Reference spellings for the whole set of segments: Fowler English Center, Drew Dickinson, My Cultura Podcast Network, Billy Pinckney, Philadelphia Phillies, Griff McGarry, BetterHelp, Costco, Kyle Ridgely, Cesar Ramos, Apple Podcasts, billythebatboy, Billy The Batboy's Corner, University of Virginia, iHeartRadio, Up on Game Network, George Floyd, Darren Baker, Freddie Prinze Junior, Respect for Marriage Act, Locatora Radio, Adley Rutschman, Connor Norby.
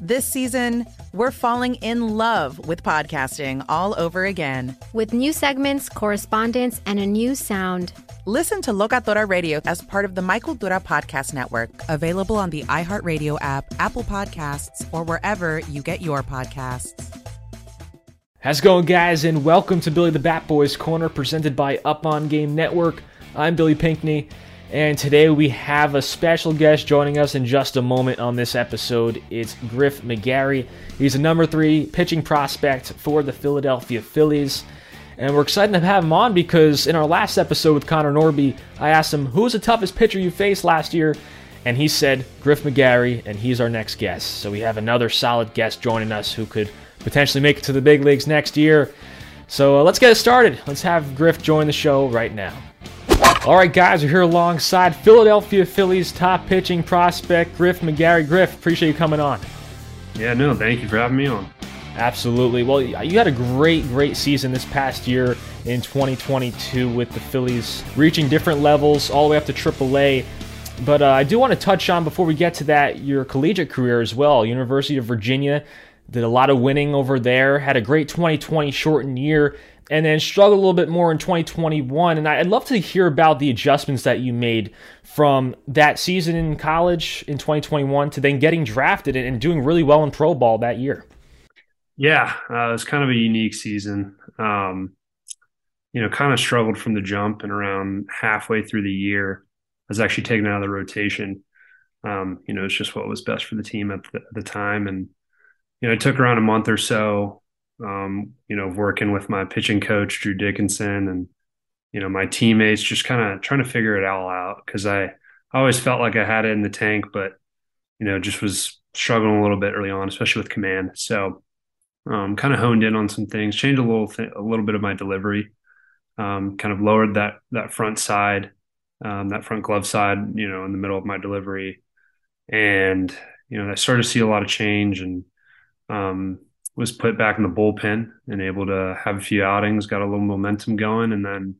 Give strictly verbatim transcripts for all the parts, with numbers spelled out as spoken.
This season, we're falling in love with podcasting all over again. With new segments, correspondence, and a new sound. Listen to Locatora Radio as part of the My Cultura Podcast Network. Available on the iHeartRadio app, Apple Podcasts, or wherever you get your podcasts. How's it going, guys? And welcome to Billy The Batboy's Corner, presented by Up on Game Network. I'm Billy Pinckney, and today we have a special guest joining us in just a moment on this episode. It's Griff McGarry. He's a number three pitching prospect for the Philadelphia Phillies. And we're excited to have him on because in our last episode with Connor Norby, I asked him, who was the toughest pitcher you faced last year? And he said, Griff McGarry, and he's our next guest. So we have another solid guest joining us who could potentially make it to the big leagues next year. So uh, let's get it started. Let's have Griff join the show right now. All right, guys, we're here alongside Philadelphia Phillies top pitching prospect, Griff McGarry. Griff, appreciate you coming on. Yeah, no, thank you for having me on. Absolutely. Well, you had a great, great season this past year in twenty twenty-two with the Phillies, reaching different levels all the way up to triple A. But uh, I do want to touch on, before we get to that, your collegiate career as well. University of Virginia, did a lot of winning over there, had a great twenty twenty shortened year, and then struggled a little bit more in twenty twenty-one. And I'd love to hear about the adjustments that you made from that season in college in twenty twenty-one to then getting drafted and doing really well in pro ball that year. Yeah, uh, it was kind of a unique season. Um, you know, kind of struggled from the jump, and around halfway through the year, I was actually taken out of the rotation. Um, you know, it's just what was best for the team at the, the time. And, you know, it took around a month or so, um, you know, working with my pitching coach, Drew Dickinson, and, you know, my teammates, just kind of trying to figure it all out, because I, I always felt like I had it in the tank, but, you know, just was struggling a little bit early on, especially with command. So, Um, kind of honed in on some things, changed a little, th- a little bit of my delivery, um, kind of lowered that, that front side, um, that front glove side, you know, in the middle of my delivery. And, you know, I started to see a lot of change, and um, was put back in the bullpen and able to have a few outings, got a little momentum going. And then,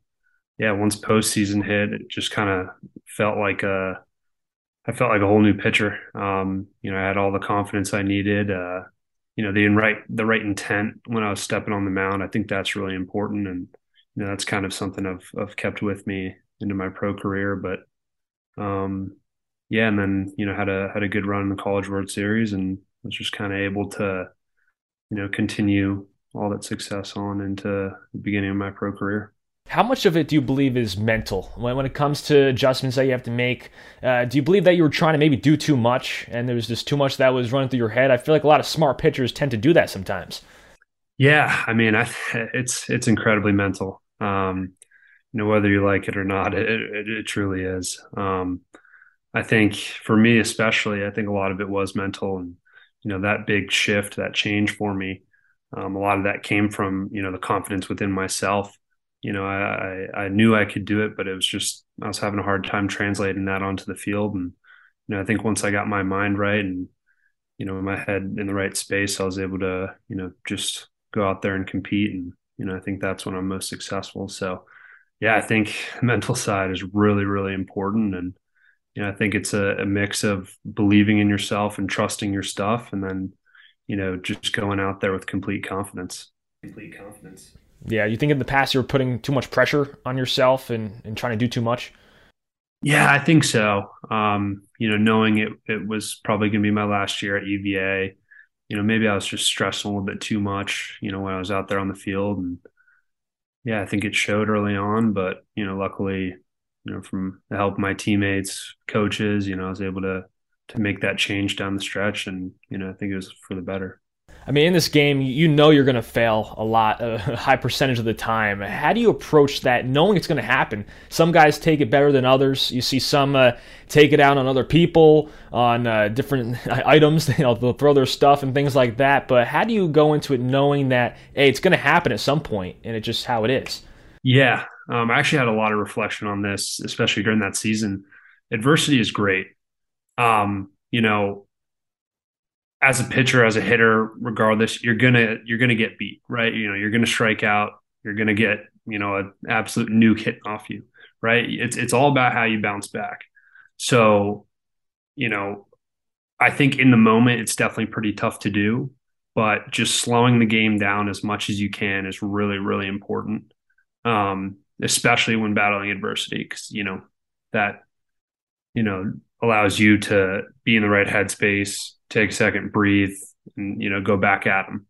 yeah, once postseason hit, it just kind of felt like a, I felt like a whole new pitcher. Um, you know, I had all the confidence I needed, uh, you know, the right, the right intent when I was stepping on the mound. I think that's really important. And, you know, that's kind of something I've, I've kept with me into my pro career. But, um, yeah, and then, you know, had a, had a good run in the College World Series, and was just kind of able to, you know, continue all that success on into the beginning of my pro career. How much of it do you believe is mental when, when it comes to adjustments that you have to make? Uh, do you believe that you were trying to maybe do too much and there was just too much that was running through your head? I feel like a lot of smart pitchers tend to do that sometimes. Yeah, I mean, I, it's it's incredibly mental. Um, you know, whether you like it or not, it, it, it truly is. Um, I think for me especially, I think a lot of it was mental. And, you know, that big shift, that change for me, um, a lot of that came from, you know, the confidence within myself. You know, I, I knew I could do it, but it was just, I was having a hard time translating that onto the field. And, you know, I think once I got my mind right and, you know, my head in the right space, I was able to, you know, just go out there and compete. And, you know, I think that's when I'm most successful. So, yeah, I think the mental side is really, really important. And, you know, I think it's a, a mix of believing in yourself and trusting your stuff, and then, you know, just going out there with complete confidence. Complete confidence. Yeah, you think in the past you were putting too much pressure on yourself and, and trying to do too much? Yeah, I think so. Um, you know, knowing it, it was probably going to be my last year at U V A, you know, maybe I was just stressing a little bit too much, you know, when I was out there on the field. And yeah, I think it showed early on, but, you know, luckily, you know, from the help of my teammates, coaches, you know, I was able to, to make that change down the stretch. And, you know, I think it was for the better. I mean, in this game, you know you're going to fail a lot, a high percentage of the time. How do you approach that, knowing it's going to happen? Some guys take it better than others. You see some uh, take it out on other people, on uh, different items. You know, they'll throw their stuff and things like that. But how do you go into it knowing that, hey, it's going to happen at some point, and it's just how it is? Yeah, um, I actually had a lot of reflection on this, especially during that season. Adversity is great. Um, you know, as a pitcher, as a hitter, regardless, you're going to, you're going to get beat, right? You know, you're going to strike out, you're going to get, you know, an absolute nuke hit off you, right? It's, it's all about how you bounce back. So, you know, I think in the moment, it's definitely pretty tough to do, but just slowing the game down as much as you can is really, really important. Um, especially when battling adversity, because, you know, that, you know, allows you to be in the right headspace, take a second, breathe, and, you know, go back at them.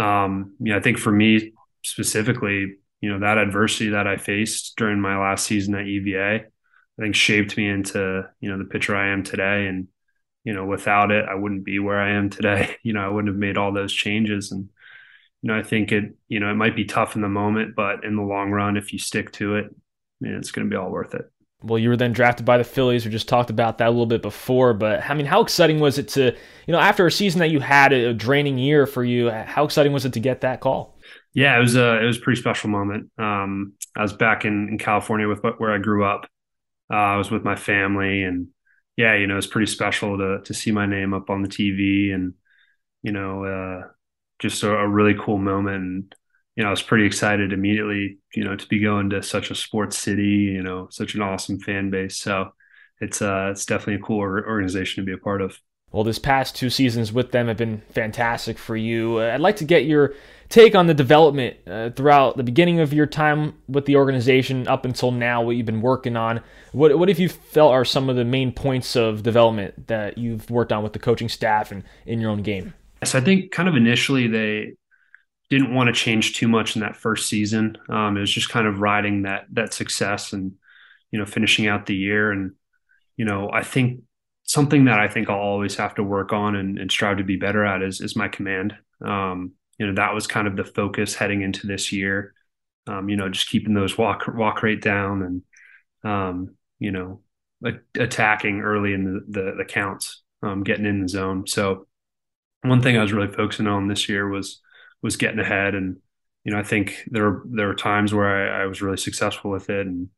Um, you know, I think for me specifically, you know, that adversity that I faced during my last season at U V A, I think shaped me into, you know, the pitcher I am today. And, you know, without it, I wouldn't be where I am today. You know, I wouldn't have made all those changes. And, you know, I think it, you know, it might be tough in the moment, but in the long run, if you stick to it, man, it's going to be all worth it. Well, you were then drafted by the Phillies. We just talked about that a little bit before, but I mean, how exciting was it to, you know, after a season that you had, a draining year for you, how exciting was it to get that call? Yeah, it was a, it was a pretty special moment. Um, I was back in, in California with where I grew up. Uh, I was with my family, and yeah, you know, it's pretty special to to see my name up on the T V, and, you know, uh, just a, a really cool moment. And, you know, I was pretty excited immediately, you know, to be going to such a sports city, you know, such an awesome fan base. So it's uh, it's definitely a cool organization to be a part of. Well, this past two seasons with them have been fantastic for you. Uh, I'd like to get your take on the development uh, throughout the beginning of your time with the organization up until now, what you've been working on. What what have you felt are some of the main points of development that you've worked on with the coaching staff and in your own game? So I think kind of initially they didn't want to change too much in that first season. Um, it was just kind of riding that, that success and, you know, finishing out the year. And, you know, I think something that I think I'll always have to work on and, and strive to be better at is, is my command. Um, you know, that was kind of the focus heading into this year. Um, you know, just keeping those walk, walk rate down and, um, you know, a- attacking early in the, the, the counts, um, getting in the zone. So one thing I was really focusing on this year was, was getting ahead. And, you know, I think there were, there were times where I, I was really successful with it and,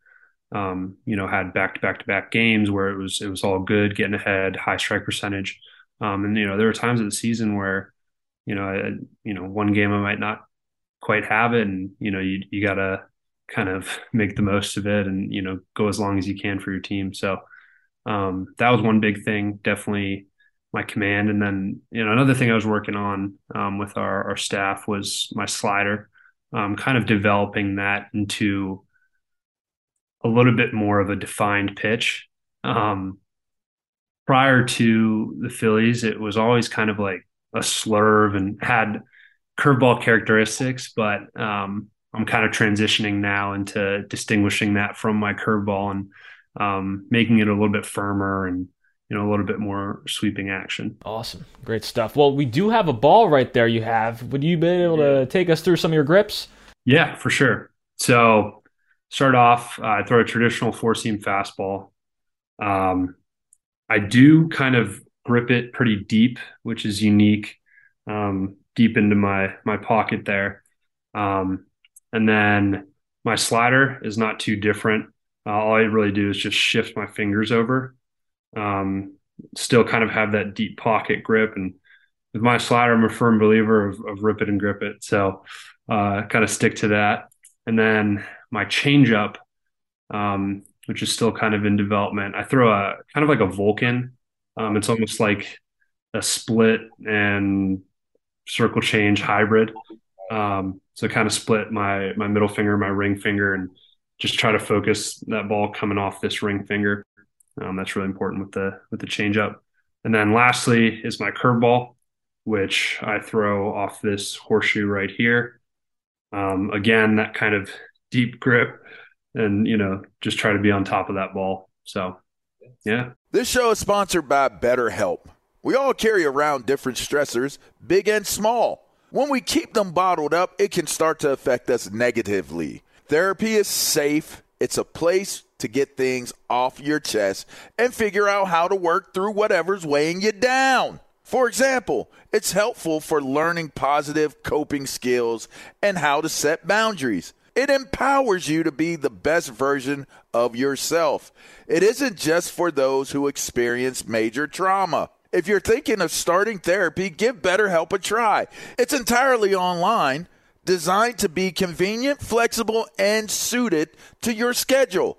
um, you know, had back to back to back games where it was, it was all good, getting ahead, high strike percentage. Um, and, you know, there were times of the season where, you know, I, you know, one game I might not quite have it, and, you know, you, you gotta kind of make the most of it and, you know, go as long as you can for your team. So um, that was one big thing, definitely my command. And then, you know, another thing I was working on um, with our, our staff was my slider, um, kind of developing that into a little bit more of a defined pitch. Um, prior to the Phillies, it was always kind of like a slurve and had curveball characteristics, but um, I'm kind of transitioning now into distinguishing that from my curveball and um, making it a little bit firmer and, you know, a little bit more sweeping action. Awesome. Great stuff. Well, we do have a ball right there you have. Would you be able to take us through some of your grips? Yeah, for sure. So start off, uh, I throw a traditional four-seam fastball. Um, I do kind of grip it pretty deep, which is unique, um, deep into my, my pocket there. Um, and then my slider is not too different. Uh, all I really do is just shift my fingers over. Um, still kind of have that deep pocket grip, and with my slider, I'm a firm believer of, of rip it and grip it. So, uh, kind of stick to that. And then my changeup, um, which is still kind of in development. I throw a kind of like a Vulcan. Um, it's almost like a split and circle change hybrid. Um, so kind of split my, my middle finger, my ring finger, and just try to focus that ball coming off this ring finger. Um, that's really important with the, with the change up. And then lastly is my curveball, which I throw off this horseshoe right here. Um, again, that kind of deep grip and, you know, just try to be on top of that ball. So, yeah. This show is sponsored by BetterHelp. We all carry around different stressors, big and small. When we keep them bottled up, it can start to affect us negatively. Therapy is safe. It's a place to get things off your chest and figure out how to work through whatever's weighing you down. For example, it's helpful for learning positive coping skills and how to set boundaries. It empowers you to be the best version of yourself. It isn't just for those who experience major trauma. If you're thinking of starting therapy, give BetterHelp a try. It's entirely online, designed to be convenient, flexible, and suited to your schedule.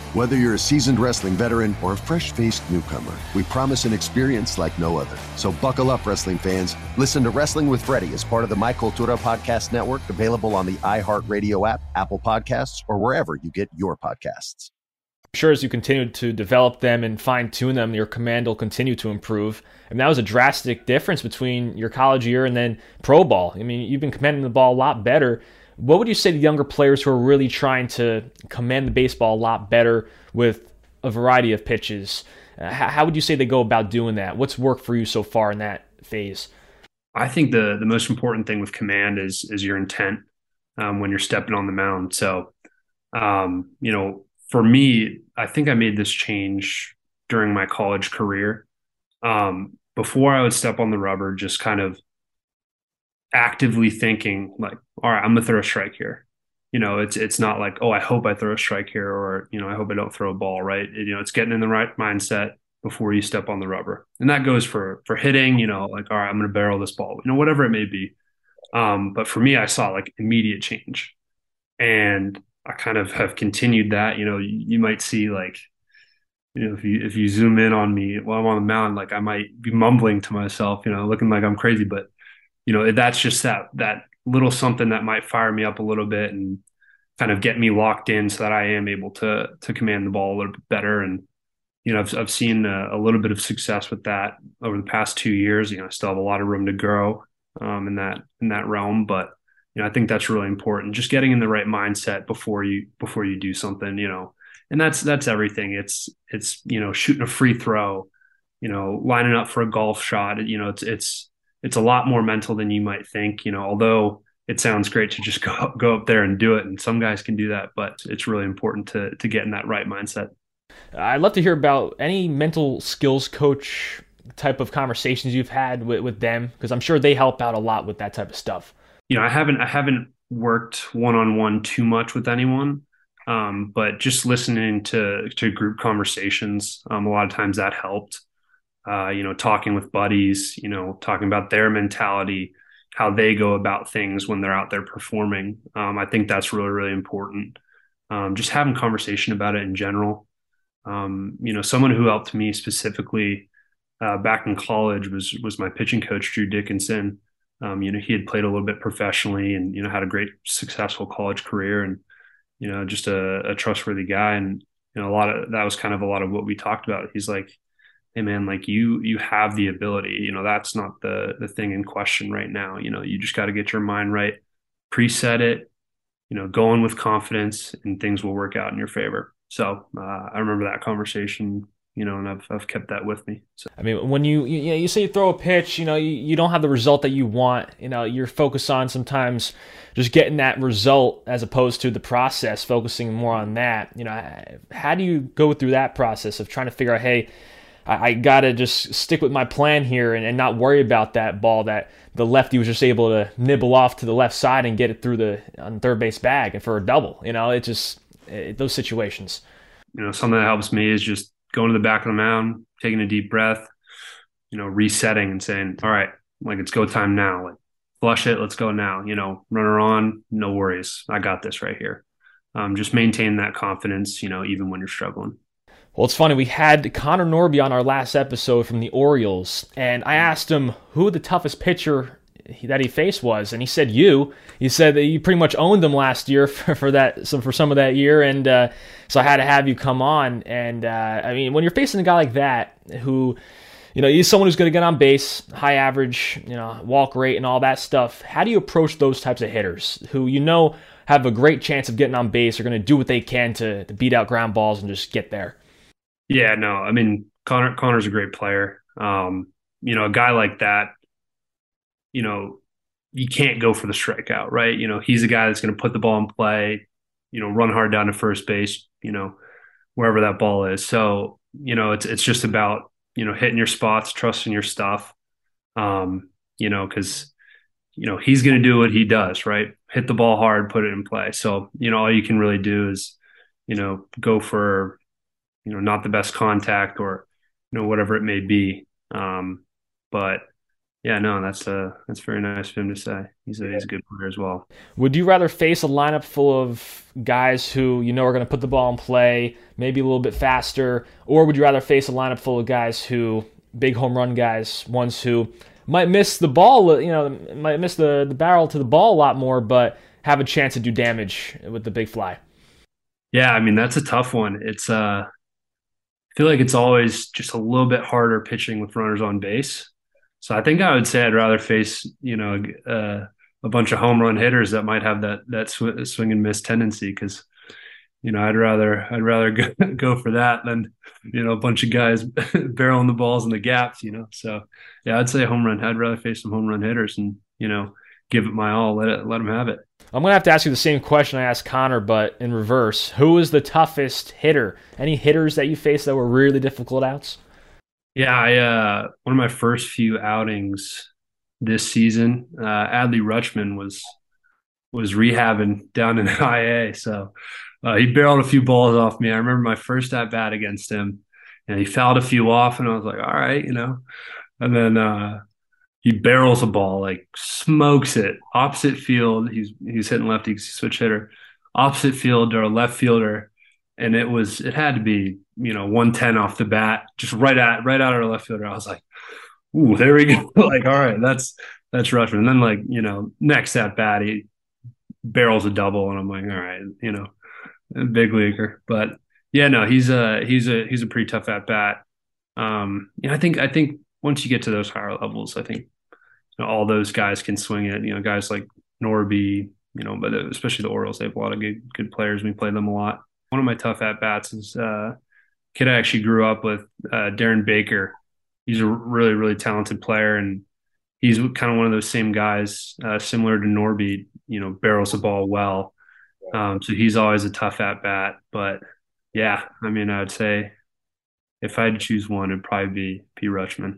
Whether you're a seasoned wrestling veteran or a fresh-faced newcomer, we promise an experience like no other. So buckle up, wrestling fans. Listen to Wrestling with Freddie as part of the My Cultura Podcast Network, available on the iHeartRadio app, Apple Podcasts, or wherever you get your podcasts. I'm sure as you continue to develop them and fine-tune them, your command will continue to improve. And that was a drastic difference between your college year and then pro ball. I mean, you've been commanding the ball a lot better. What would you say to younger players who are really trying to command the baseball a lot better with a variety of pitches? Uh, how would you say they go about doing that? What's worked for you so far in that phase? I think the the most important thing with command is is your intent um, when you're stepping on the mound. So, um, you know, for me, I think I made this change during my college career. Um, before I would step on the rubber, just kind of actively thinking like, all right, I'm gonna throw a strike here. You know, it's it's not like, oh, I hope I throw a strike here, or, you know, I hope I don't throw a ball, right? You know, it's getting in the right mindset before you step on the rubber. And that goes for for hitting, you know, like, all right, I'm gonna barrel this ball, you know, whatever it may be. Um, but for me, I saw like immediate change. And I kind of have continued that. You know, you, you might see like, you know, if you if you zoom in on me while I'm on the mound, like I might be mumbling to myself, you know, looking like I'm crazy, but you know, that's just that that little something that might fire me up a little bit and kind of get me locked in so that I am able to to command the ball a little bit better. And, you know, I've I've seen a, a little bit of success with that over the past two years. You know, I still have a lot of room to grow um, in that in that realm. But, you know, I think that's really important. Just getting in the right mindset before you before you do something, you know, and that's that's everything. It's it's, you know, shooting a free throw, you know, lining up for a golf shot. You know, it's it's. It's a lot more mental than you might think, you know, although it sounds great to just go, go up there and do it. And some guys can do that, but it's really important to to get in that right mindset. I'd love to hear about any mental skills coach type of conversations you've had with, with them? Because I'm sure they help out a lot with that type of stuff. You know, I haven't I haven't worked one-on-one too much with anyone, um, but just listening to to group conversations, um, a lot of times that helped. Uh, you know, talking with buddies, you know, talking about their mentality, how they go about things when they're out there performing. Um, I think that's really, really important. Um, just having conversation about it in general. Um, you know, someone who helped me specifically uh, back in college was was my pitching coach, Drew Dickinson. Um, you know, he had played a little bit professionally and, you know, had a great successful college career and, you know, just a, a trustworthy guy. And, you know, a lot of that was kind of a lot of what we talked about. He's like, hey man, like you, you have the ability, you know, that's not the the thing in question right now. You know, you just got to get your mind right, preset it, you know, go in with confidence and things will work out in your favor. So uh, I remember that conversation, you know, and I've, I've kept that with me. So. I mean, when you, you, you know, you say you throw a pitch, you know, you, you don't have the result that you want, you know, you're focused on sometimes just getting that result as opposed to the process, focusing more on that. You know, how do you go through that process of trying to figure out, hey, I, I got to just stick with my plan here and, and not worry about that ball that the lefty was just able to nibble off to the left side and get it through the on third base bag and for a double, you know, it just, it, those situations. You know, something that helps me is just going to the back of the mound, taking a deep breath, you know, resetting and saying, all right, like it's go time now, like flush it. Let's go now, you know, runner on, no worries. I got this right here. Um, just maintain that confidence, you know, even when you're struggling. Well, it's funny. We had Connor Norby on our last episode from the Orioles, and I asked him who the toughest pitcher he, that he faced was, and he said you. He said that you pretty much owned him last year for, for that, some for some of that year, and uh, so I had to have you come on. And uh, I mean, when you're facing a guy like that, who, you know, he's someone who's going to get on base, high average, you know, walk rate, and all that stuff. How do you approach those types of hitters who you know have a great chance of getting on base, are going to do what they can to, to beat out ground balls and just get there? Yeah, no, I mean, Connor, Connor's a great player. Um, you know, a guy like that, you know, you can't go for the strikeout, right? You know, he's a guy that's going to put the ball in play, you know, run hard down to first base, you know, wherever that ball is. So, you know, it's it's just about, you know, hitting your spots, trusting your stuff, um, you know, because, you know, he's going to do what he does, right? Hit the ball hard, put it in play. So, you know, all you can really do is, you know, go for, you know, not the best contact or, you know, whatever it may be. Um, but yeah, no, that's uh that's very nice of him to say. He's a, he's a good player as well. Would you rather face a lineup full of guys who, you know, are going to put the ball in play, maybe a little bit faster, or would you rather face a lineup full of guys who, big home run guys, ones who might miss the ball, you know, might miss the, the barrel to the ball a lot more, but have a chance to do damage with the big fly? Yeah, I mean, that's a tough one. It's, uh, I feel like it's always just a little bit harder pitching with runners on base. So I think I would say I'd rather face, you know, uh, a bunch of home run hitters that might have that that sw- swing and miss tendency, because, you know, I'd rather I'd rather go, go for that than, you know, a bunch of guys barreling the balls in the gaps, you know. So, yeah, I'd say home run. I'd rather face some home run hitters and, you know, give it my all. Let it, let them have it. I'm going to have to ask you the same question I asked Connor, but in reverse. Who is the toughest hitter? Any hitters that you faced that were really difficult outs? Yeah, I, uh, one of my first few outings this season, uh, Adley Rutschman was was rehabbing down in I A, so uh, he barreled a few balls off me. I remember my first at-bat against him, and he fouled a few off, and I was like, all right, you know. And then uh, – he barrels a ball, like smokes it. Opposite field, he's he's hitting lefty because he's a switch hitter. Opposite field or a left fielder, and it was it had to be, you know, one ten off the bat, just right at right out of our left fielder. I was like, ooh, there we go. Like, all right, that's that's Rutschman. And then, like, you know, next at bat, he barrels a double, and I'm like, all right, you know, big leaguer. But yeah, no, he's a he's a he's a pretty tough at bat. Um, you know, I think I think. Once you get to those higher levels, I think, you know, all those guys can swing it. You know, guys like Norby, you know, but especially the Orioles, they have a lot of good, good players. We play them a lot. One of my tough at-bats is uh, a kid I actually grew up with, uh, Darren Baker. He's a really, really talented player, and he's kind of one of those same guys, uh, similar to Norby, you know, barrels the ball well. Um, so he's always a tough at-bat. But, yeah, I mean, I would say if I had to choose one, it would probably be P. Rutschman.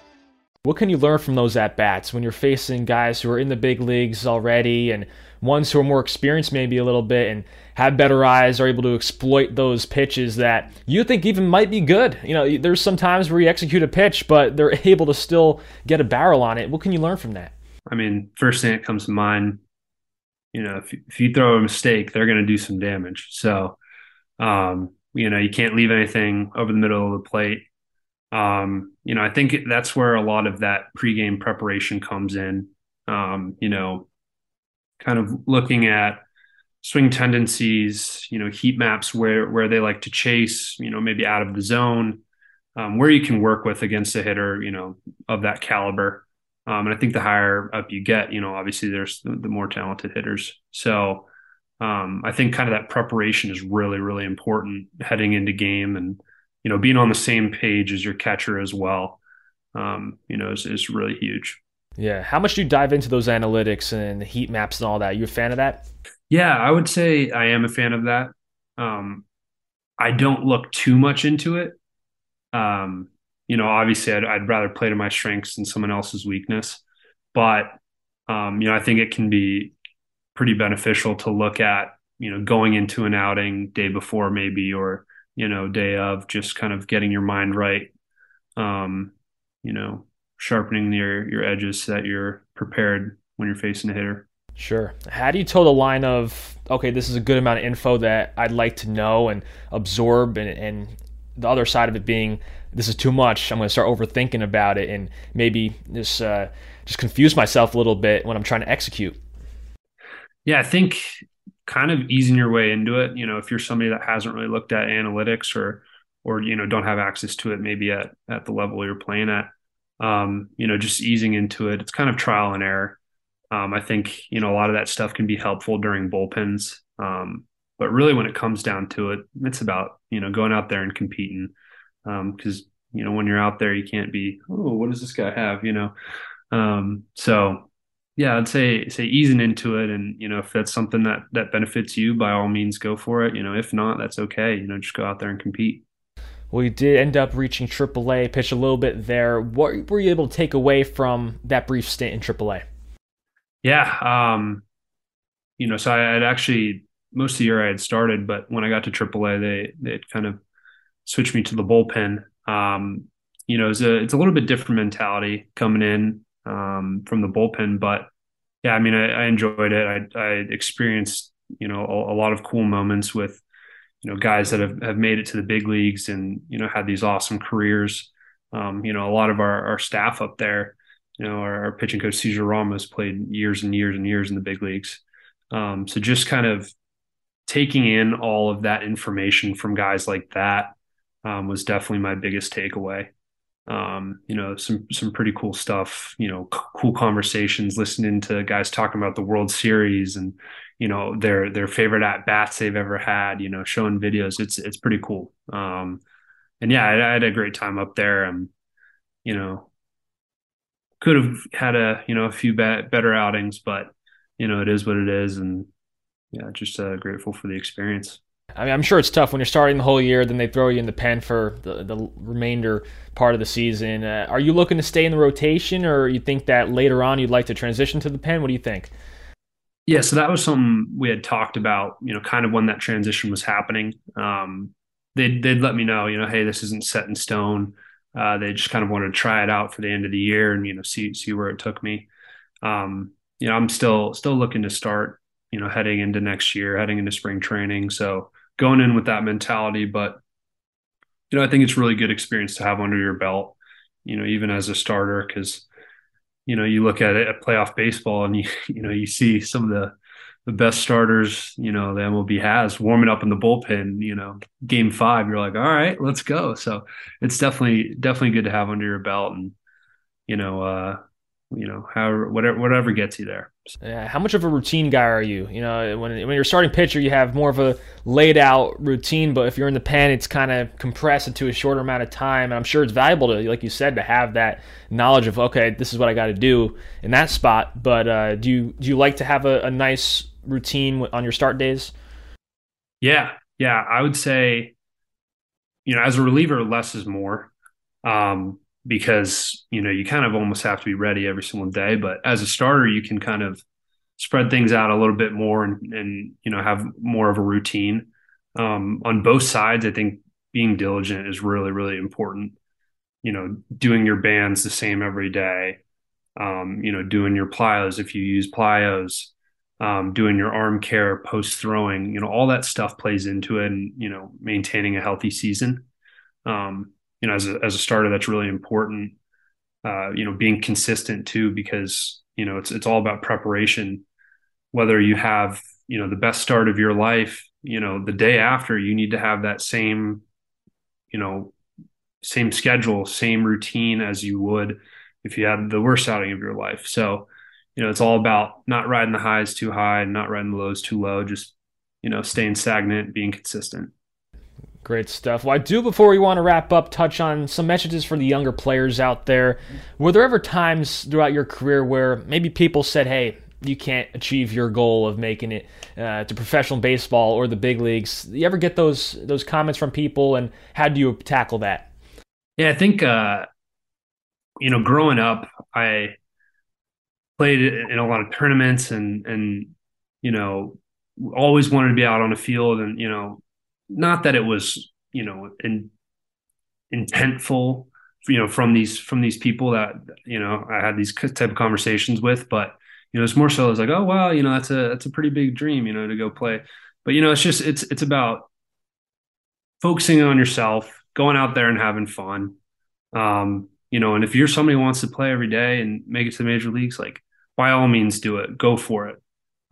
What can you learn from those at-bats when you're facing guys who are in the big leagues already and ones who are more experienced maybe a little bit and have better eyes, are able to exploit those pitches that you think even might be good? You know, there's some times where you execute a pitch, but they're able to still get a barrel on it. What can you learn from that? I mean, first thing that comes to mind, you know, if, if you throw a mistake, they're going to do some damage. So, um, you know, you can't leave anything over the middle of the plate. Um, you know, I think that's where a lot of that pregame preparation comes in, um, you know, kind of looking at swing tendencies, you know, heat maps where, where they like to chase, you know, maybe out of the zone, um, where you can work with against a hitter, you know, of that caliber. Um, and I think the higher up you get, you know, obviously there's the, the more talented hitters. So, um, I think kind of that preparation is really, really important heading into game, and, you know, being on the same page as your catcher as well, um, you know, is, is really huge. Yeah. How much do you dive into those analytics and the heat maps and all that? You a fan of that? Yeah, I would say I am a fan of that. Um, I don't look too much into it. Um, you know, obviously I'd, I'd rather play to my strengths than someone else's weakness, but, um, you know, I think it can be pretty beneficial to look at, you know, going into an outing day before maybe, or, you know, day of, just kind of getting your mind right, um, you know, sharpening your, your edges so that you're prepared when you're facing a hitter. Sure. How do you toe the line of, okay, this is a good amount of info that I'd like to know and absorb, and, and the other side of it being, this is too much, I'm going to start overthinking about it and maybe just, uh, just confuse myself a little bit when I'm trying to execute? Yeah, I think kind of easing your way into it. You know, if you're somebody that hasn't really looked at analytics or, or, you know, don't have access to it, maybe at, at the level you're playing at, um, you know, just easing into it. It's kind of trial and error. Um, I think, you know, a lot of that stuff can be helpful during bullpens. Um, but really when it comes down to it, it's about, you know, going out there and competing. Um, 'cause you know, when you're out there, you can't be, oh, what does this guy have? You know? Um, so Yeah, I'd say say easing into it, and you know, if that's something that, that benefits you, by all means, go for it. You know, if not, that's okay. You know, just go out there and compete. We did end up reaching triple A, pitched a little bit there. What were you able to take away from that brief stint in triple A? Yeah, um, you know, so I had actually, most of the year I had started, but when I got to triple A, they they kind of switched me to the bullpen. Um, you know, it's a it's a little bit different mentality coming in um, from the bullpen, but yeah, I mean, I, I enjoyed it. I, I experienced, you know, a, a lot of cool moments with, you know, guys that have, have made it to the big leagues and, you know, had these awesome careers. Um, you know, a lot of our, our staff up there, you know, our, our pitching coach, Cesar Ramos, played years and years and years in the big leagues. Um, so just kind of taking in all of that information from guys like that um, was definitely my biggest takeaway. Um, you know, some, some pretty cool stuff, you know, c- cool conversations, listening to guys talking about the World Series and, you know, their, their favorite at bats they've ever had, you know, showing videos. It's, it's pretty cool. Um, and yeah, I, I had a great time up there. Um, you know, could have had a, you know, a few be- better outings, but you know, it is what it is. And yeah, just uh, grateful for the experience. I mean, I'm sure it's tough when you're starting the whole year, then they throw you in the pen for the, the remainder part of the season. Uh, are you looking to stay in the rotation, or you think that later on you'd like to transition to the pen? What do you think? Yeah, so that was something we had talked about, you know, kind of when that transition was happening. Um, they'd, they'd let me know, you know, hey, this isn't set in stone. Uh, they just kind of wanted to try it out for the end of the year and, you know, see see where it took me. Um, you know, I'm still still looking to start, you know, heading into next year, heading into spring training. So going in with that mentality, but, you know, I think it's really good experience to have under your belt, you know, even as a starter, because, you know, you look at it at playoff baseball and, you you know, you see some of the, the best starters, you know, the M L B has warming up in the bullpen, you know, game five, you're like, all right, let's go. So it's definitely, definitely good to have under your belt and, you know, uh, you know, however, whatever, whatever gets you there. Yeah. How much of a routine guy are you? You know, when when you're starting pitcher, you have more of a laid out routine, but if you're in the pen, it's kind of compressed into a shorter amount of time. And I'm sure it's valuable to, like you said, to have that knowledge of, okay, this is what I got to do in that spot. But uh, do you do you like to have a, a nice routine on your start days? Yeah, yeah, I would say, you know, as a reliever, less is more. Um, because, you know, you kind of almost have to be ready every single day. But as a starter, you can kind of spread things out a little bit more and, and you know, have more of a routine. Um, on both sides, I think being diligent is really, really important. You know, doing your bands the same every day, um, you know, doing your plyos if you use plyos, um, doing your arm care post-throwing, you know, all that stuff plays into it and, you know, maintaining a healthy season. Um You know, as a, as a starter, that's really important, uh, you know, being consistent too, because, you know, it's, it's all about preparation, whether you have, you know, the best start of your life, you know, the day after, you need to have that same, you know, same schedule, same routine as you would if you had the worst outing of your life. So, you know, it's all about not riding the highs too high and not riding the lows too low, just, you know, staying stagnant, being consistent. Great stuff. Well, I do, before we want to wrap up, touch on some messages for the younger players out there. Were there ever times throughout your career where maybe people said, hey, you can't achieve your goal of making it uh, to professional baseball or the big leagues? You ever get those those comments from people, and how do you tackle that? Yeah, I think, uh, you know, growing up, I played in a lot of tournaments and, and you know, always wanted to be out on the field and, you know, not that it was, you know, in, intentful, you know, from these, from these people that, you know, I had these type of conversations with, but, you know, it's more so, it's like, oh, wow, you know, that's a, that's a pretty big dream, you know, to go play. But, you know, it's just, it's, it's about focusing on yourself, going out there and having fun. Um, you know, and if you're somebody who wants to play every day and make it to the major leagues, like, by all means, do it, go for it.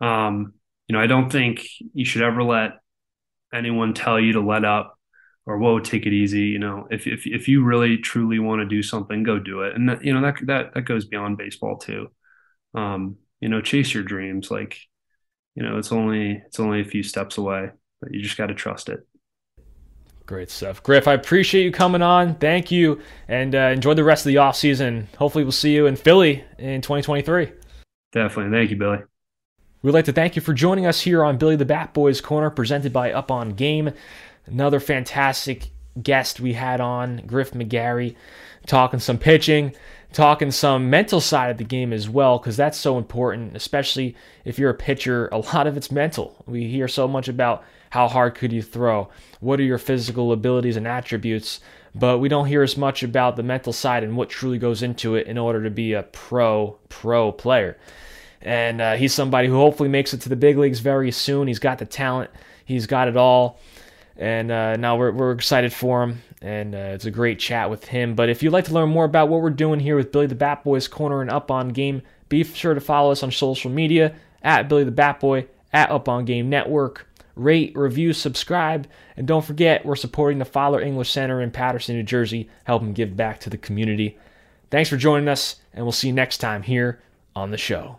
Um, you know, I don't think you should ever let anyone tell you to let up or, whoa, take it easy. You know, if, if, if you really truly want to do something, go do it. And that, you know, that, that, that goes beyond baseball too. Um, you know, chase your dreams. Like, you know, it's only, it's only a few steps away, but you just got to trust it. Great stuff. Griff, I appreciate you coming on. Thank you. And uh, enjoy the rest of the off season. Hopefully we'll see you in Philly in twenty twenty-three. Definitely. Thank you, Billy. We'd like to thank you for joining us here on Billy the Batboy's Corner, presented by Up on Game. Another fantastic guest we had on, Griff McGarry, talking some pitching, talking some mental side of the game as well, because that's so important, especially if you're a pitcher. A lot of it's mental. We hear so much about how hard could you throw, what are your physical abilities and attributes, but we don't hear as much about the mental side and what truly goes into it in order to be a pro, pro player. And uh, he's somebody who hopefully makes it to the big leagues very soon. He's got the talent. He's got it all. And uh, now we're we're excited for him, and uh, it's a great chat with him. But if you'd like to learn more about what we're doing here with Billy the Batboy's Corner and Up On Game, be sure to follow us on social media, at Billy the Batboy, at Up On Game Network. Rate, review, subscribe, and don't forget, we're supporting the Fowler English Center in Paterson, New Jersey, helping give back to the community. Thanks for joining us, and we'll see you next time here on the show.